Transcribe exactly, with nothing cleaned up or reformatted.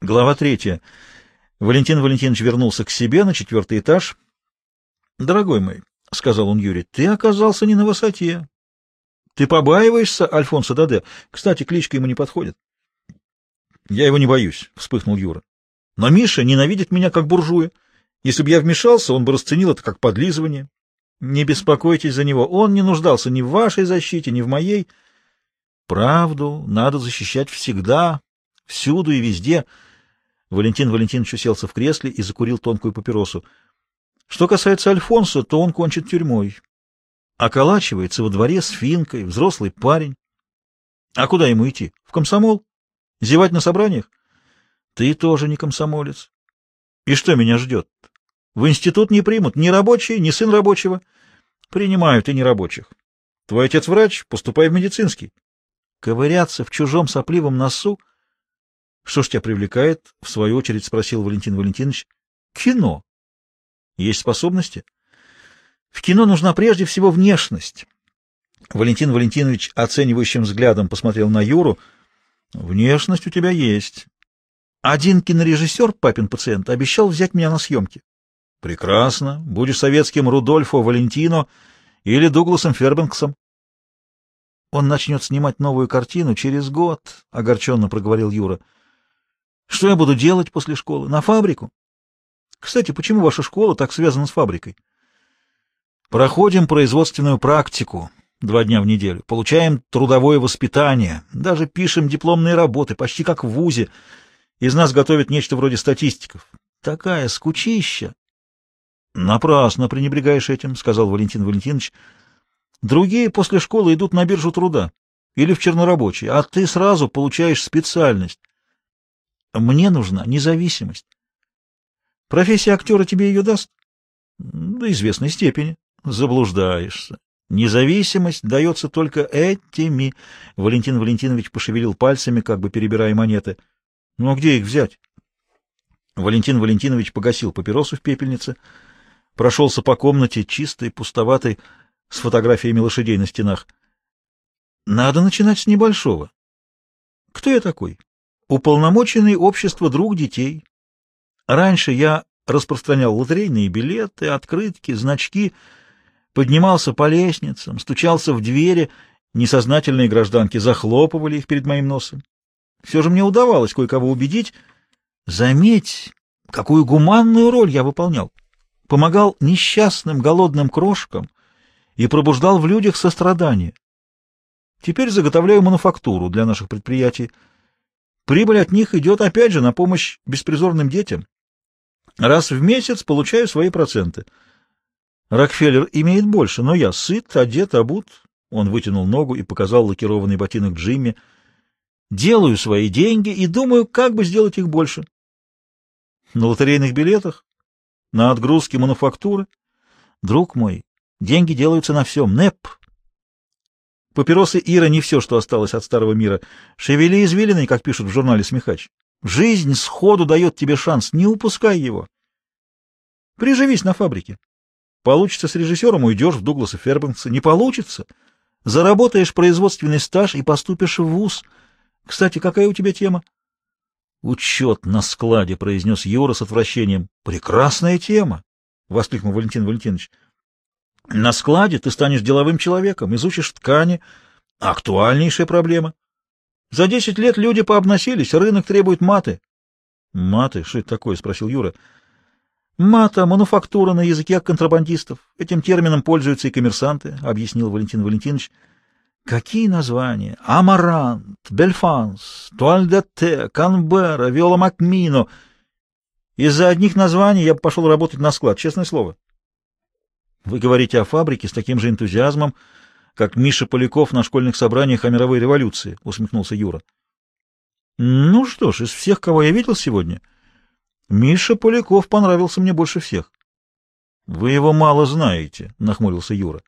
Глава третья. Валентин Валентинович вернулся к себе на четвертый этаж. «Дорогой мой, — сказал он Юре, — ты оказался не на высоте. Ты побаиваешься Альфонса Даде? Кстати, кличка ему не подходит». «Я его не боюсь», — вспыхнул Юра. «Но Миша ненавидит меня как буржуя. Если бы я вмешался, он бы расценил это как подлизывание. Не беспокойтесь за него. Он не нуждался ни в вашей защите, ни в моей. Правду надо защищать всегда, всюду и везде». Валентин Валентинович уселся в кресле и закурил тонкую папиросу. Что касается Альфонса, то он кончит тюрьмой. Околачивается во дворе с финкой, взрослый парень. А куда ему идти? В комсомол? Зевать на собраниях? Ты тоже не комсомолец. И что меня ждет? В институт не примут ни рабочие, ни сын рабочего. Принимают и нерабочих. Твой отец врач, поступай в медицинский. Ковыряться в чужом сопливом носу? — Что ж тебя привлекает? — в свою очередь спросил Валентин Валентинович. — Кино. — Есть способности? — В кино нужна прежде всего внешность. Валентин Валентинович оценивающим взглядом посмотрел на Юру. — Внешность у тебя есть. — Один кинорежиссер, папин пациент, обещал взять меня на съемки. — Прекрасно. Будешь советским Рудольфо Валентино или Дугласом Фербенксом. — Он начнет снимать новую картину через год, — огорченно проговорил Юра. Что я буду делать после школы? На фабрику? Кстати, почему ваша школа так связана с фабрикой? Проходим производственную практику два дня в неделю, получаем трудовое воспитание, даже пишем дипломные работы, почти как в вузе. Из нас готовят нечто вроде статистиков. Такая скучища! Напрасно пренебрегаешь этим, — сказал Валентин Валентинович. Другие после школы идут на биржу труда или в чернорабочие, а ты сразу получаешь специальность. Мне нужна независимость. Профессия актера тебе ее даст? До известной степени. Заблуждаешься. Независимость дается только этими. Валентин Валентинович пошевелил пальцами, как бы перебирая монеты. Ну а где их взять? Валентин Валентинович погасил папиросу в пепельнице, прошелся по комнате, чистой, пустоватой, с фотографиями лошадей на стенах. Надо начинать с небольшого. Кто я такой? Уполномоченный общество друг детей. Раньше я распространял лотерейные билеты, открытки, значки, поднимался по лестницам, стучался в двери, несознательные гражданки захлопывали их перед моим носом. Все же мне удавалось кое-кого убедить. Заметь, какую гуманную роль я выполнял. Помогал несчастным голодным крошкам и пробуждал в людях сострадание. Теперь заготовляю мануфактуру для наших предприятий. Прибыль от них идет, опять же, на помощь беспризорным детям. Раз в месяц получаю свои проценты. Рокфеллер имеет больше, но я сыт, одет, обут. Он вытянул ногу и показал лакированный ботинок Джимми. Делаю свои деньги и думаю, как бы сделать их больше. На лотерейных билетах? На отгрузке мануфактуры? Друг мой, деньги делаются на всем. НЭП. Папиросы Ира не все, что осталось от старого мира. Шевели извилиной, как пишут в журнале «Смехач». Жизнь сходу дает тебе шанс, не упускай его. Приживись на фабрике. Получится с режиссером, уйдешь в Дугласа Фербенкса. Не получится. Заработаешь производственный стаж и поступишь в вуз. Кстати, какая у тебя тема? Учет на складе, произнес Юра с отвращением. Прекрасная тема, воскликнул Валентин Валентинович. На складе ты станешь деловым человеком, изучишь ткани. Актуальнейшая проблема. За десять лет люди пообносились, рынок требует маты. — Маты? Что это такое? — спросил Юра. — Мата — мануфактура на языке контрабандистов. Этим термином пользуются и коммерсанты, — объяснил Валентин Валентинович. — Какие названия? Амарант, Бельфанс, Туальдете, Канберра, Виола Макмино. Из-за одних названий я пошел работать на склад, честное слово. Вы говорите о фабрике с таким же энтузиазмом, как Миша Поляков на школьных собраниях о мировой революции, — усмехнулся Юра. Ну что ж, из всех, кого я видел сегодня, Миша Поляков понравился мне больше всех. Вы его мало знаете, — нахмурился Юра.